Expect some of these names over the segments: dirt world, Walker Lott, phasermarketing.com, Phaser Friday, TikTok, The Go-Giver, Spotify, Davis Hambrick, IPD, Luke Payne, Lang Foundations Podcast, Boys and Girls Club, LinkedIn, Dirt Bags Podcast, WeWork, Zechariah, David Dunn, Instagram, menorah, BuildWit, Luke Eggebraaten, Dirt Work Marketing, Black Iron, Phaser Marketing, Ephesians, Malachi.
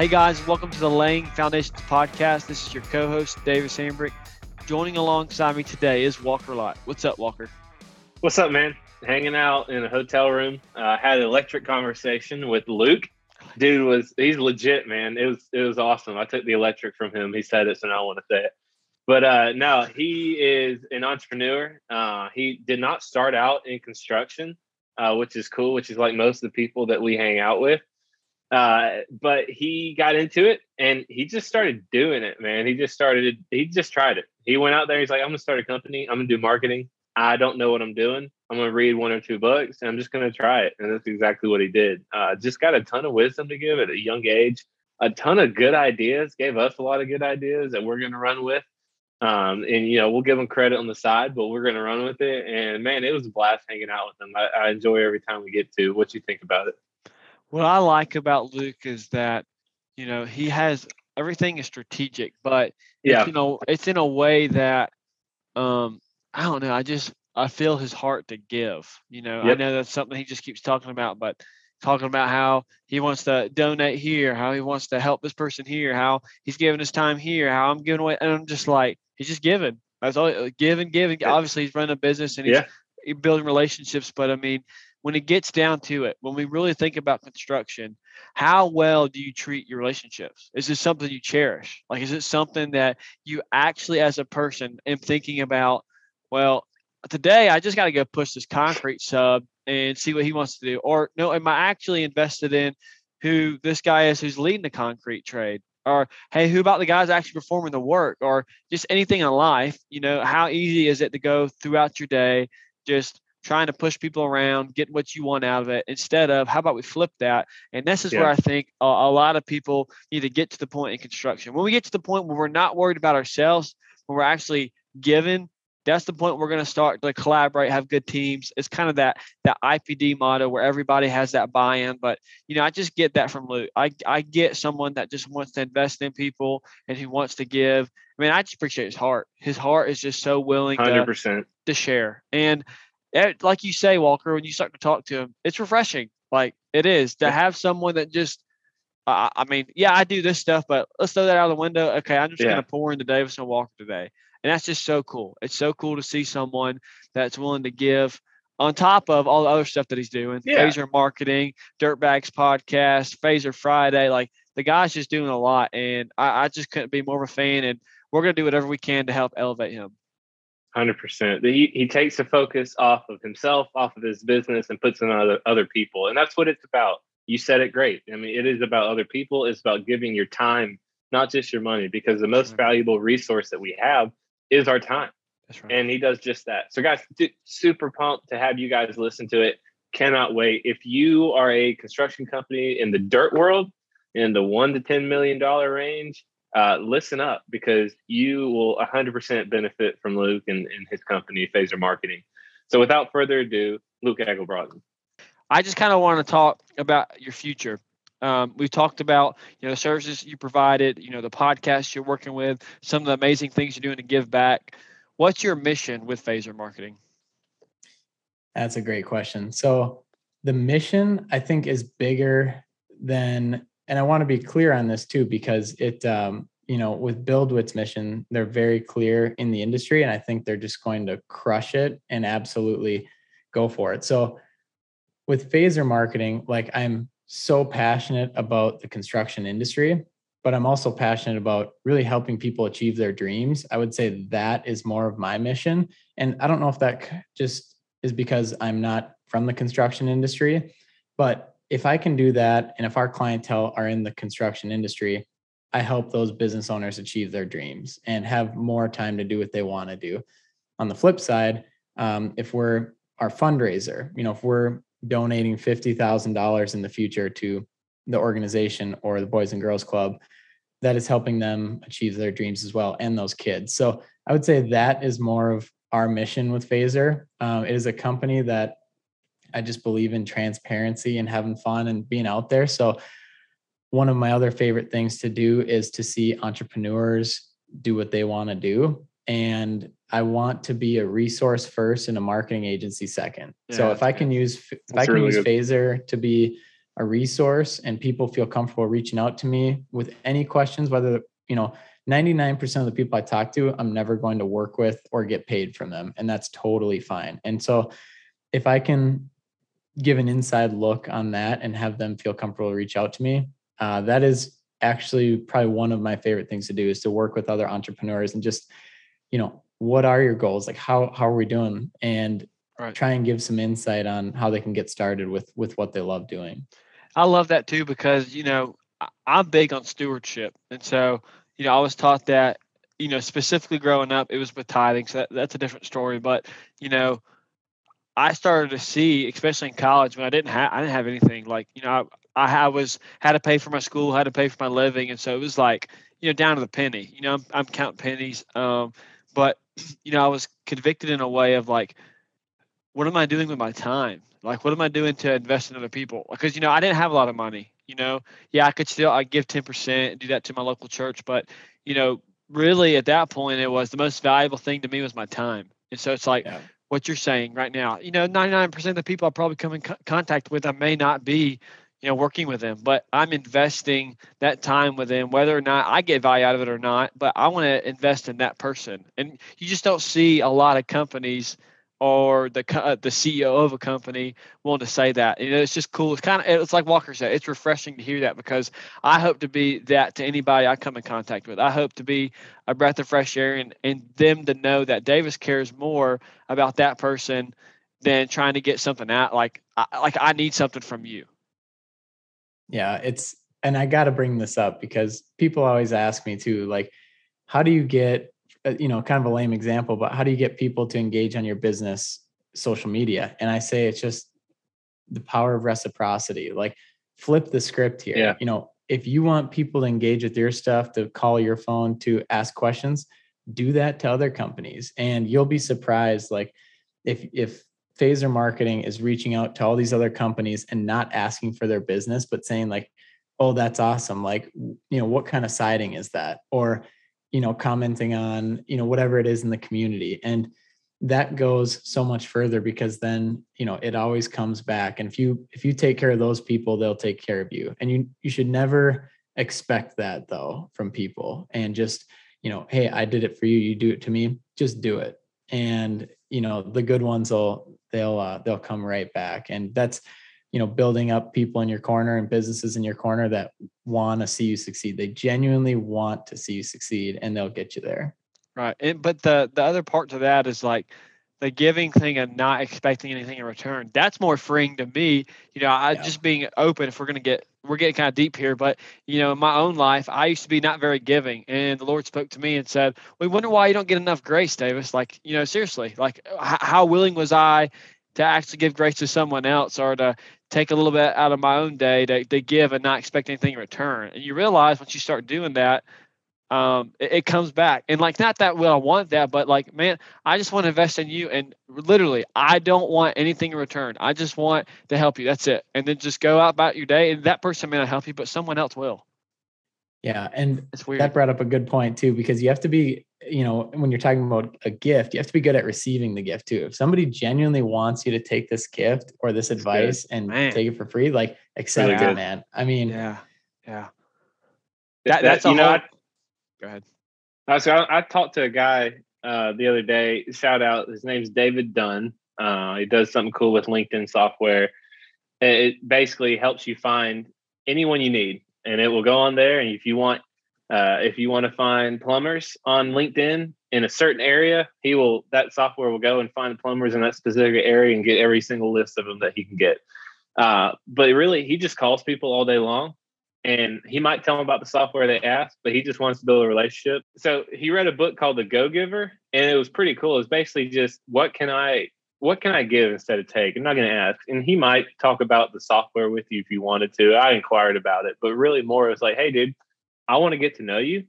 Hey guys, welcome to the Lang Foundations Podcast. This is your co-host, Davis Hambrick. Joining alongside me today is Walker Lott. What's up, Walker? What's up, man? Hanging out in a hotel room. Had an electric conversation with Luke. Dude, he's legit, man. It was awesome. I took the electric from him. He said it, so now I want to say it. But no, he is an entrepreneur. He did not start out in construction, which is cool, which is like most of the people that we hang out with. But he got into it and he just started doing it, man. He just tried it. He went out there. He's like, I'm going to start a company. I'm going to do marketing. I don't know what I'm doing. I'm going to read one or two books and I'm just going to try it. And that's exactly what he did. Just got a ton of wisdom to give at a young age, a ton of good ideas, gave us a lot of good ideas that we're going to run with. And we'll give him credit on the side, but we're going to run with it. And man, it was a blast hanging out with him. I enjoy every time we get to. What you think about it? What I like about Luke is that, he has everything is strategic, but yeah, it's in a way that, I don't know. I feel his heart to give, yep. I know that's something he just keeps talking about, but talking about how he wants to donate here, how he wants to help this person here, how he's giving his time here, how I'm giving away. And I'm just like, he's just giving. That's all giving. Yeah. Obviously he's running a business and he's building relationships. But I mean, when it gets down to it, when we really think about construction, how well do you treat your relationships? Is this something you cherish? Like, is it something that you actually, as a person, am thinking about, well, today I just got to go push this concrete sub and see what he wants to do? Or no, am I actually invested in who this guy is who's leading the concrete trade? Or, hey, who about the guys actually performing the work? Or just anything in life, how easy is it to go throughout your day just trying to push people around, get what you want out of it, instead of how about we flip that? And this is where I think a lot of people need to get to the point in construction. When we get to the point where we're not worried about ourselves, when we're actually giving, that's the point we're going to start to collaborate, have good teams. It's kind of that IPD motto where everybody has that buy-in. But, I just get that from Luke. I get someone that just wants to invest in people and who wants to give. I mean, I just appreciate his heart. His heart is just so willing 100%. To share. And like you say, Walker, when you start to talk to him, it's refreshing. Like, it is to have someone that just, I do this stuff, but let's throw that out of the window. Okay, I'm just going to pour into Davis and Walker today. And that's just so cool. It's so cool to see someone that's willing to give on top of all the other stuff that he's doing. Yeah. Phaser Marketing, Dirt Bags Podcast, Phaser Friday. Like, the guy's just doing a lot. And I just couldn't be more of a fan. And we're going to do whatever we can to help elevate him. 100%. He takes the focus off of himself, off of his business, and puts it on other people. And that's what it's about. You said it great. I mean, it is about other people. It's about giving your time, not just your money, because the most valuable resource that we have is our time. That's right. And he does just that. So guys, super pumped to have you guys listen to it. Cannot wait. If you are a construction company in the dirt world, in the $1 to $10 million range, listen up, because you will 100% benefit from Luke and his company, Phaser Marketing. So without further ado, Luke Eggebraaten. I just kind of want to talk about your future. We talked about, the services you provided, the podcasts you're working with, some of the amazing things you're doing to give back. What's your mission with Phaser Marketing? That's a great question. So the mission, I think, is bigger than. And I want to be clear on this too, because it, with BuildWit's mission, they're very clear in the industry, and I think they're just going to crush it and absolutely go for it. So with Phaser Marketing, like, I'm so passionate about the construction industry, but I'm also passionate about really helping people achieve their dreams. I would say that is more of my mission. And I don't know if that just is because I'm not from the construction industry, but if I can do that, and if our clientele are in the construction industry, I help those business owners achieve their dreams and have more time to do what they want to do. On the flip side, if we're our fundraiser, if we're donating $50,000 in the future to the organization or the Boys and Girls Club, that is helping them achieve their dreams as well, and those kids. So I would say that is more of our mission with Phaser. It is a company that I just believe in transparency and having fun and being out there. So one of my other favorite things to do is to see entrepreneurs do what they want to do. And I want to be a resource first and a marketing agency second. Yeah, so if I can use Phaser to be a resource, and people feel comfortable reaching out to me with any questions, whether, 99% of the people I talk to, I'm never going to work with or get paid from them. And that's totally fine. And so if I can give an inside look on that and have them feel comfortable to reach out to me, that is actually probably one of my favorite things to do, is to work with other entrepreneurs and just, what are your goals? Like, how are we doing? And right. Try and give some insight on how they can get started with what they love doing. I love that too, because, I'm big on stewardship. And so, I was taught that, specifically growing up, it was with tithing. So that's a different story. But, I started to see, especially in college, when I didn't have anything, like, I had to pay for my school, had to pay for my living. And so it was like, down to the penny, I'm counting pennies. But, I was convicted in a way of like, what am I doing with my time? Like, what am I doing to invest in other people? Because, I didn't have a lot of money. I give 10% and do that to my local church. But, really at that point, it was the most valuable thing to me was my time. And so it's like what you're saying right now, 99% of the people I probably come in contact with, I may not be, working with them, but I'm investing that time with them, whether or not I get value out of it or not, but I want to invest in that person. And you just don't see a lot of companies or the CEO of a company willing to say that. It's just cool. It's like Walker said, it's refreshing to hear that, because I hope to be that to anybody I come in contact with. I hope to be a breath of fresh air and them to know that Davis cares more about that person than trying to get something out. Like I need something from you. Yeah. And I got to bring this up because people always ask me too, like, how do you get, kind of a lame example, but how do you get people to engage on your business social media? And I say, it's just the power of reciprocity. Like, flip the script here. Yeah. If you want people to engage with your stuff, to call your phone, to ask questions, do that to other companies. And you'll be surprised. Like, if Phaser Marketing is reaching out to all these other companies and not asking for their business, but saying like, oh, that's awesome. Like, what kind of siding is that? Or, commenting on, whatever it is in the community. And that goes so much further, because then, it always comes back. And if you take care of those people, they'll take care of you. And you should never expect that though from people, and just, hey, I did it for you. You do it to me, just do it. And, the good ones they'll come right back. And that's, building up people in your corner and businesses in your corner that want to see you succeed. They genuinely want to see you succeed, and they'll get you there. Right. But the other part to that is like the giving thing and not expecting anything in return. That's more freeing to me. Just being open, if we're getting kind of deep here, but in my own life, I used to be not very giving, and the Lord spoke to me and said, we wonder why you don't get enough grace, Davis. Like, seriously, like how willing was I to actually give grace to someone else, or to take a little bit out of my own day to give and not expect anything in return. And you realize once you start doing that, it comes back. And like, not that well, I want that, but like, man, I just want to invest in you. And literally, I don't want anything in return. I just want to help you. That's it. And then just go out about your day. And that person may not help you, but someone else will. Yeah. And it's weird. That brought up a good point too, because you have to be, when you're talking about a gift, you have to be good at receiving the gift too. If somebody genuinely wants you to take this gift or this advice and take it for free, like, accept it, man. I mean, yeah. That's a lot. Go ahead. So I talked to a guy the other day, shout out, his name's David Dunn. He does something cool with LinkedIn software. It basically helps you find anyone you need, and it will go on there. And if you want to find plumbers on LinkedIn in a certain area, that software will go and find plumbers in that specific area and get every single list of them that he can get. But really, he just calls people all day long, and he might tell them about the software they ask, but he just wants to build a relationship. So he read a book called The Go-Giver, and it was pretty cool. It's basically just, what can I give instead of take? I'm not going to ask. And he might talk about the software with you if you wanted to. I inquired about it, but really more it was like, hey, dude, I want to get to know you.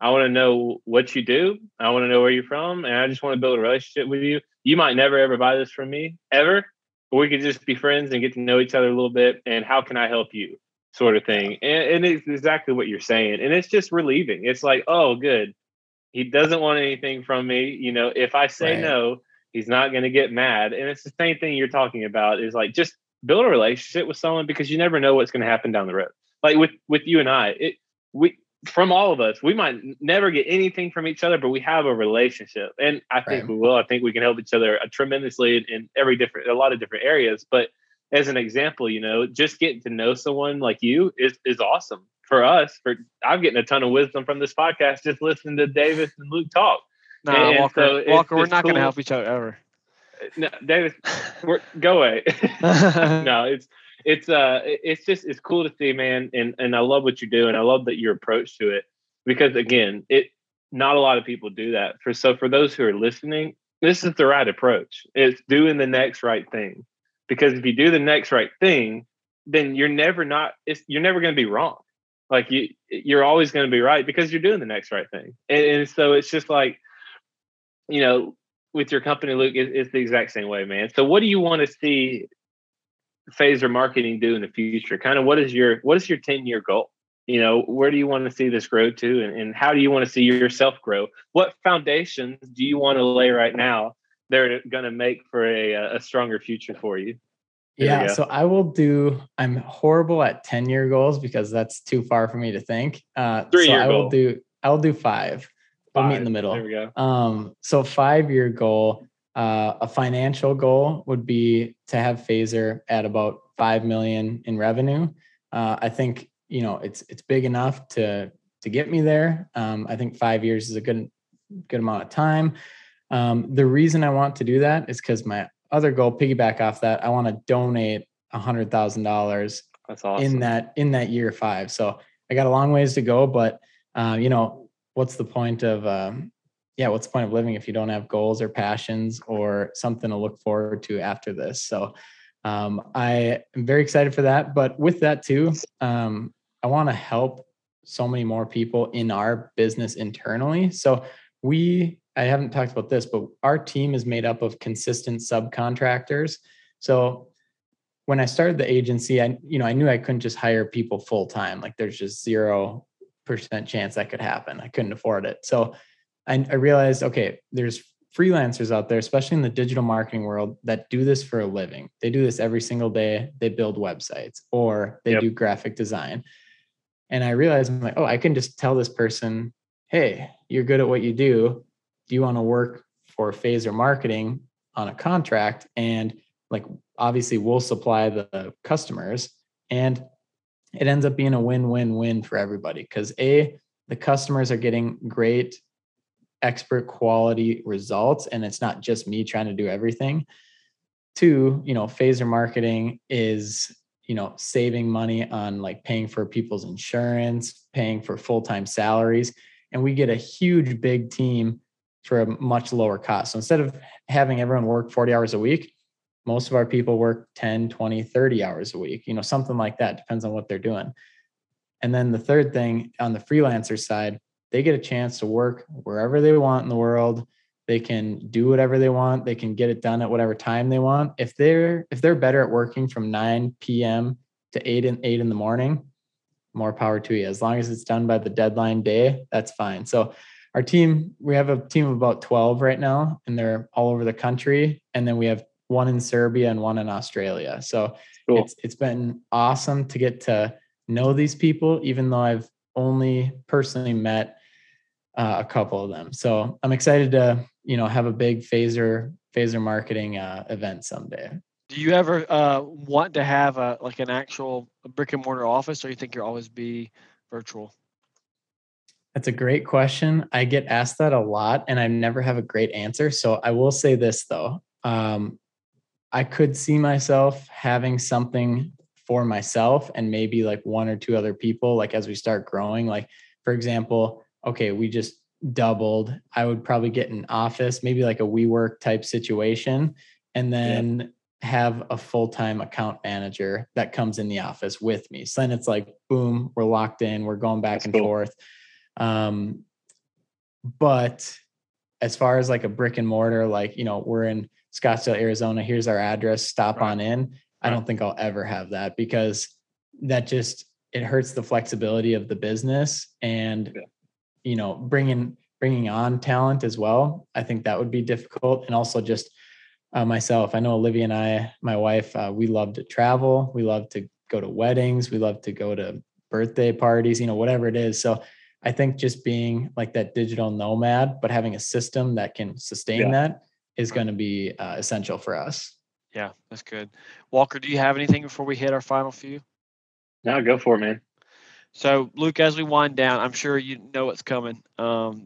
I want to know what you do. I want to know where you're from. And I just want to build a relationship with you. You might never, ever buy this from me, ever. But we could just be friends and get to know each other a little bit. And how can I help you, sort of thing. And it's exactly what you're saying. And it's just relieving. It's like, oh, good. He doesn't want anything from me. If I say no, he's not going to get mad. And it's the same thing you're talking about, is like, just build a relationship with someone, because you never know what's going to happen down the road. Like with you and I, from all of us, we might never get anything from each other, but we have a relationship, and I think we will. I think we can help each other tremendously in a lot of different areas. But as an example, you know, just getting to know someone like you is awesome for us. I'm getting a ton of wisdom from this podcast, just listening to Davis and Luke talk. Walker, we're not going to help each other ever. No, Davis, go away. No, it's just, it's cool to see, man. And I love what you do. And I love that your approach to it, because again, not a lot of people do that. So for those who are listening, this is the right approach. It's doing the next right thing, because if you do the next right thing, then you're never going to be wrong. Like you're always going to be right, because you're doing the next right thing. And so it's just like, you know, with your company, Luke, it's the exact same way, man. So what do you want to see Phaser Marketing do in the future? Kind of what is your 10-year goal? You know, where do you want to see this grow to, and how do you want to see yourself grow? What foundations do you want to lay right now that are going to make for a stronger future for you? Yeah, so I'm horrible at 10-year goals because that's too far for me to think. 3-year goal. I'll do 5. We'll meet in the middle. There we go. So 5-year goal, a financial goal would be to have Phaser at about $5 million in revenue. I think, you know, it's big enough to get me there. I think 5 years is a good amount of time. The reason I want to do that is because my other goal, piggyback off that, I want to donate $100,000. That's awesome. in that year 5. So I got a long ways to go, but you know, what's the point of living if you don't have goals or passions or something to look forward to after this? So I am very excited for that. But with that too, I want to help so many more people in our business internally. So I haven't talked about this, but our team is made up of consistent subcontractors. So when I started the agency, I knew I couldn't just hire people full time. Like there's just 0% chance that could happen. I couldn't afford it. So I realized, okay, there's freelancers out there, especially in the digital marketing world, that do this for a living. They do this every single day. They build websites or they do graphic design. And I realized, I'm like, oh, I can just tell this person, hey, you're good at what you do. Do you want to work for Phaser Marketing on a contract? And like, obviously we'll supply the customers, and it ends up being a win-win-win for everybody, because the customers are getting great expert quality results, and it's not just me trying to do everything. 2, you know, Phaser Marketing is, you know, saving money on like paying for people's insurance, paying for full-time salaries, and we get a huge big team for a much lower cost. So instead of having everyone work 40 hours a week, most of our people work 10, 20, 30 hours a week, you know, something like that, depends on what they're doing. And then the third thing, on the freelancer side, they get a chance to work wherever they want in the world. They can do whatever they want. They can get it done at whatever time they want. If they're better at working from 9 p.m. to 8 in the morning, more power to you. As long as it's done by the deadline day, that's fine. So our team, we have a team of about 12 right now, and they're all over the country. And then we have one in Serbia and one in Australia. So cool. It's been awesome to get to know these people, even though I've only personally met a couple of them. So I'm excited to, you know, have a big Phaser Marketing event someday. Do you ever want to have an actual brick and mortar office, or you think you'll always be virtual? That's a great question. I get asked that a lot, and I never have a great answer. So I will say this though. I could see myself having something for myself and maybe like 1 or 2 other people, like as we start growing. Like for example, okay, we just doubled. I would probably get an office, maybe like a WeWork type situation, and then have a full-time account manager that comes in the office with me. So then it's like, boom, we're locked in, we're going back and forth. But as far as like a brick and mortar, like, you know, we're in Scottsdale, Arizona, here's our address, stop on in. I don't think I'll ever have that, because that just, it hurts the flexibility of the business, and, you know, bringing on talent as well. I think that would be difficult. And also just myself. I know Olivia and I, my wife, we love to travel. We love to go to weddings. We love to go to birthday parties, you know, whatever it is. So I think just being like that digital nomad, but having a system that can sustain that is going to be essential for us. Yeah, that's good. Walker, do you have anything before we hit our final few? No, go for it, man. So, Luke, as we wind down, I'm sure you know what's coming.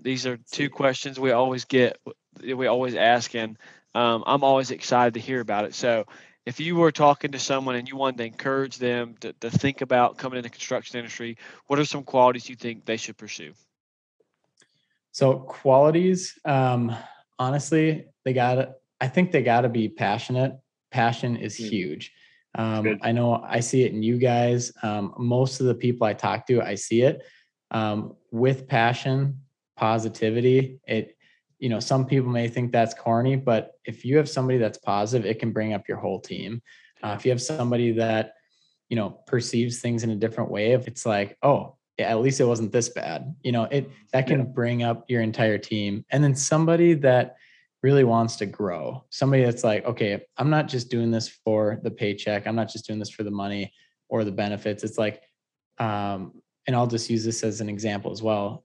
These are two questions we always get, we always ask, and I'm always excited to hear about it. So, if you were talking to someone and you wanted to encourage them to think about coming in the construction industry, what are some qualities you think they should pursue? So, qualities, honestly, I think they gotta be passionate. Passion is huge. I know I see it in you guys. Most of the people I talk to, I see it with passion, positivity. It, you know, some people may think that's corny, but if you have somebody that's positive, it can bring up your whole team. If you have somebody that, you know, perceives things in a different way, if it's like, oh, yeah, at least it wasn't this bad, you know, that can bring up your entire team. And then somebody that really wants to grow. Somebody that's like, okay, I'm not just doing this for the paycheck. I'm not just doing this for the money or the benefits. It's like, and I'll just use this as an example as well.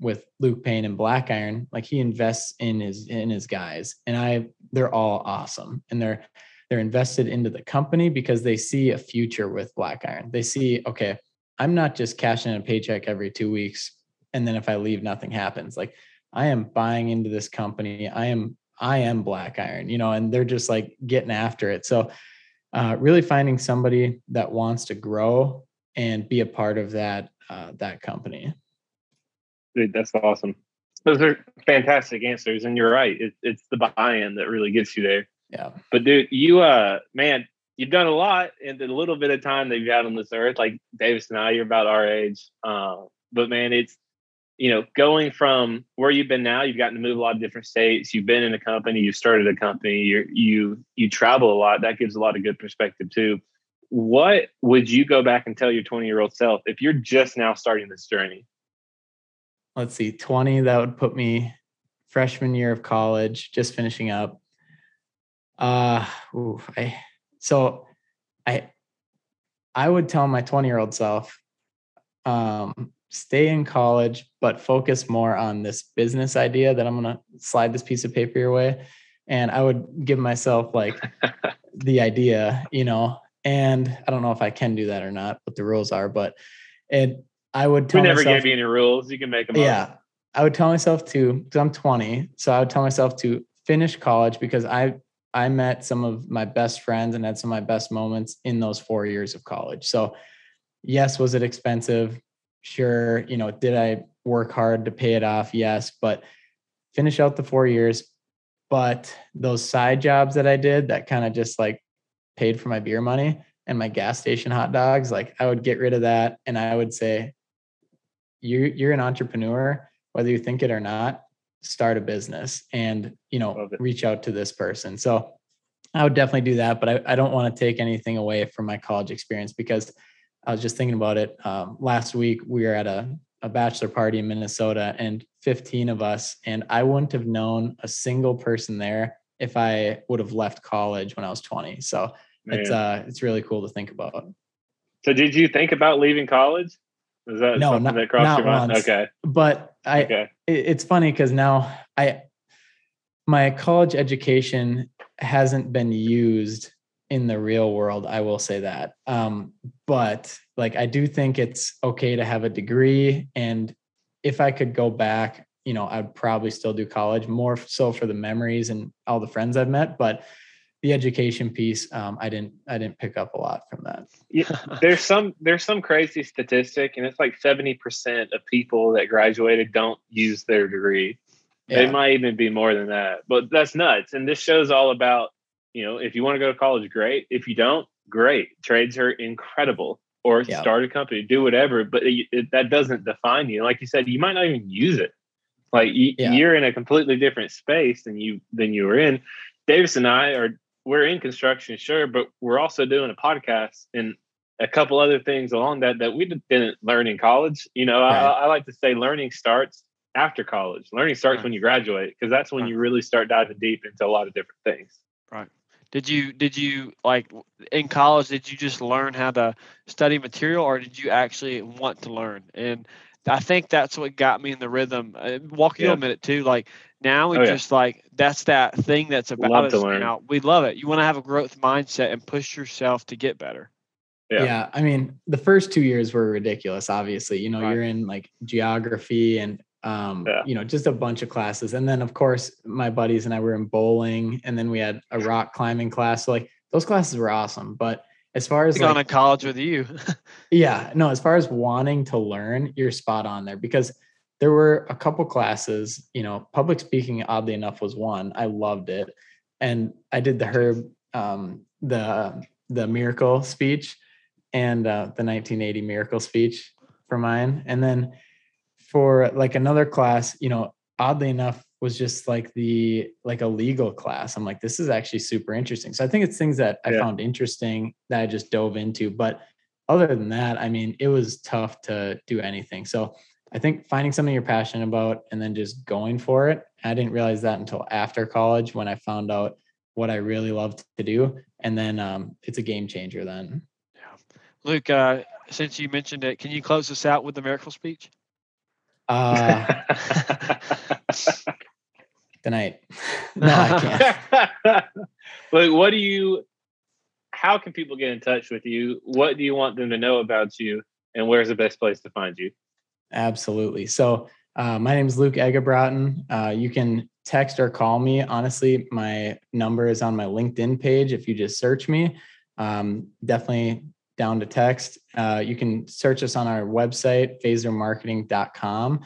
With Luke Payne and Black Iron, like he invests in his guys, and they're all awesome. And they're invested into the company because they see a future with Black Iron. They see, okay, I'm not just cashing in a paycheck every 2 weeks. And then if I leave, nothing happens. Like, I am buying into this company. I am Black Iron, you know, and they're just like getting after it. So really finding somebody that wants to grow and be a part of that company. Dude, that's awesome. Those are fantastic answers. And you're right. It's the buy-in that really gets you there. Yeah. But dude, you, man, you've done a lot in the little bit of time that you've had on this earth. Like Davis and I, you're about our age. But man, it's, you know, going from where you've been now, you've gotten to move a lot of different states. You've been in a company, you've started a company, you travel a lot. That gives a lot of good perspective too. What would you go back and tell your 20-year-old self if you're just now starting this journey? Let's see, 20, that would put me freshman year of college, just finishing up. I would tell my 20-year-old self, stay in college, but focus more on this business idea that I'm going to slide this piece of paper your way. And I would give myself like the idea, you know, and I don't know if I can do that or not, what the rules are, I would tell myself. We never gave you any rules. You can make them up. I would tell myself because I'm 20. So I would tell myself to finish college because I met some of my best friends and had some of my best moments in those 4 years of college. So yes, was it expensive? Sure. You know, did I work hard to pay it off? Yes. But finish out the 4 years. But those side jobs that I did that kind of just like paid for my beer money and my gas station hot dogs, like I would get rid of that. And I would say, you're an entrepreneur, whether you think it or not, start a business and, you know, reach out to this person. So I would definitely do that, but I don't want to take anything away from my college experience because I was just thinking about it. Last week, we were at a bachelor party in Minnesota and 15 of us, and I wouldn't have known a single person there if I would have left college when I was 20. So it's really cool to think about. So did you think about leaving college? Was that something that crossed your mind? Okay. But it's funny because now my college education hasn't been used in the real world, I will say that. But like, I do think it's okay to have a degree. And if I could go back, you know, I'd probably still do college, more so for the memories and all the friends I've met. But the education piece, I didn't pick up a lot from that. Yeah, there's some crazy statistic, and it's like 70% of people that graduated don't use their degree. Yeah. They might even be more than that, but that's nuts. And this show's all about, you know, if you want to go to college, great. If you don't, great. Trades are incredible. Or start a company, do whatever. But that doesn't define you. Like you said, you might not even use it. Like you're in a completely different space than you were in. Davis and I we're in construction, sure, but we're also doing a podcast and a couple other things along that we didn't learn in college. You know, right. I like to say learning starts after college. Learning starts when you graduate because that's when you really start diving deep into a lot of different things. Right. Did you like in college, did you just learn how to study material, or did you actually want to learn? And I think that's what got me in the rhythm. Walk you a minute too. Like now we just like, that's that thing that's about us now. We love it. You want to have a growth mindset and push yourself to get better. Yeah. I mean, the first 2 years were ridiculous, obviously, you know, you're in like geography and, you know, just a bunch of classes. And then of course my buddies and I were in bowling, and then we had a rock climbing class. So like those classes were awesome. But as far as like, going to college with you, as far as wanting to learn, you're spot on there, because there were a couple classes, you know, public speaking, oddly enough, was one. I loved it. And I did the Herb, the miracle speech and, the 1980 miracle speech for mine. And then for like another class, you know, oddly enough, was just like a legal class. I'm like, this is actually super interesting. So I think it's things that I found interesting that I just dove into. But other than that, I mean, it was tough to do anything. So I think finding something you're passionate about and then just going for it. I didn't realize that until after college, when I found out what I really loved to do. And then it's a game changer then. Yeah. Luke, since you mentioned it, can you close us out with the miracle speech? Tonight. No, I can't. Like, how can people get in touch with you? What do you want them to know about you, and where's the best place to find you? Absolutely. So, my name is Luke Eggebraaten. You can text or call me. Honestly, my number is on my LinkedIn page. If you just search me, definitely down to text. You can search us on our website, phasermarketing.com.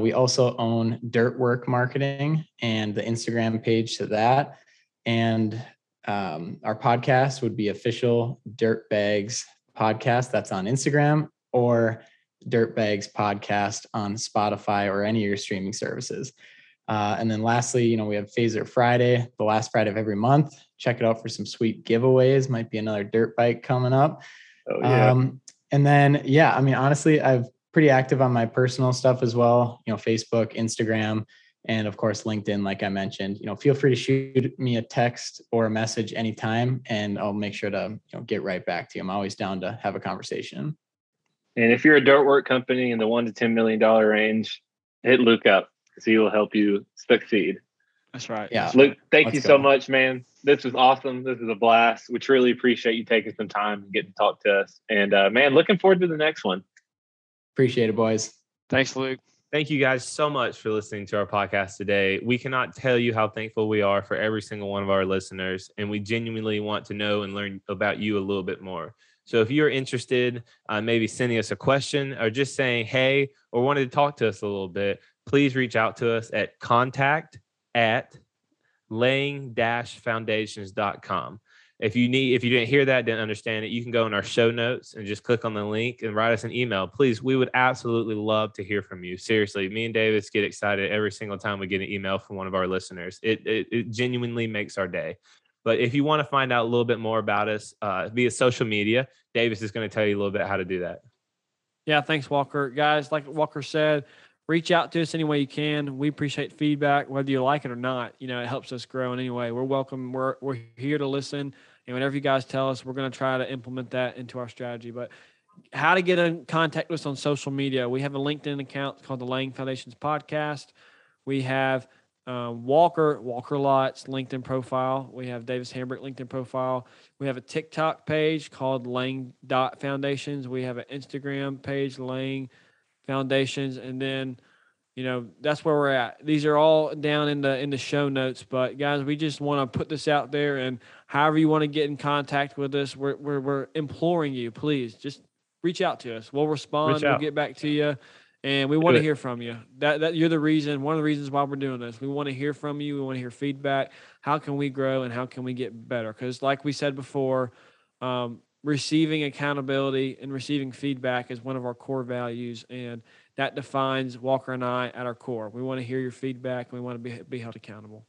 We also own Dirt Work Marketing and the Instagram page to that. And our podcast would be Official Dirt Bags Podcast. That's on Instagram, or Dirt Bags Podcast on Spotify or any of your streaming services. And then lastly, you know, we have Phaser Friday, the last Friday of every month. Check it out for some sweet giveaways. Might be another dirt bike coming up. Oh, yeah. And then, I mean, honestly, I've pretty active on my personal stuff as well. You know, Facebook, Instagram, and of course, LinkedIn, like I mentioned. You know, feel free to shoot me a text or a message anytime, and I'll make sure to, you know, get right back to you. I'm always down to have a conversation. And if you're a dirt work company in the $1 to $10 million range, hit Luke up. So he will help you succeed. That's right. Yeah. Luke, thank you so much, man. This was awesome. This is a blast. We truly appreciate you taking some time and getting to talk to us. And man, looking forward to the next one. Appreciate it, boys. Thanks, Luke. Thank you guys so much for listening to our podcast today. We cannot tell you how thankful we are for every single one of our listeners, and we genuinely want to know and learn about you a little bit more. So if you're interested, maybe sending us a question or just saying, hey, or wanted to talk to us a little bit, please reach out to us at contact@lang-foundations.com. If you didn't hear that, didn't understand it, you can go in our show notes and just click on the link and write us an email. Please, we would absolutely love to hear from you. Seriously, me and Davis get excited every single time we get an email from one of our listeners. It genuinely makes our day. But if you want to find out a little bit more about us via social media, Davis is going to tell you a little bit how to do that. Yeah, thanks, Walker. Guys, like Walker said, reach out to us any way you can. We appreciate feedback, whether you like it or not. You know, it helps us grow in any way. We're welcome. We're here to listen. And whenever you guys tell us, we're going to try to implement that into our strategy. But how to get in contact with us on social media. We have a LinkedIn account called the Lang Foundations Podcast. We have Walker Lott's LinkedIn profile. We have Davis Hambrick LinkedIn profile. We have a TikTok page called Lang.Foundations. We have an Instagram page, Lang Foundations, and then, you know, that's where we're at. These are all down in the show notes. But guys, we just want to put this out there, and however you want to get in contact with us, we're imploring you, please just reach out to us. We'll respond. We'll get back to you, and we want to hear from you. That you're the reason. One of the reasons why we're doing this. We want to hear from you. We want to hear feedback. How can we grow and how can we get better? Because like we said before, receiving accountability and receiving feedback is one of our core values, and that defines Walker and I at our core. We want to hear your feedback, and we want to be held accountable.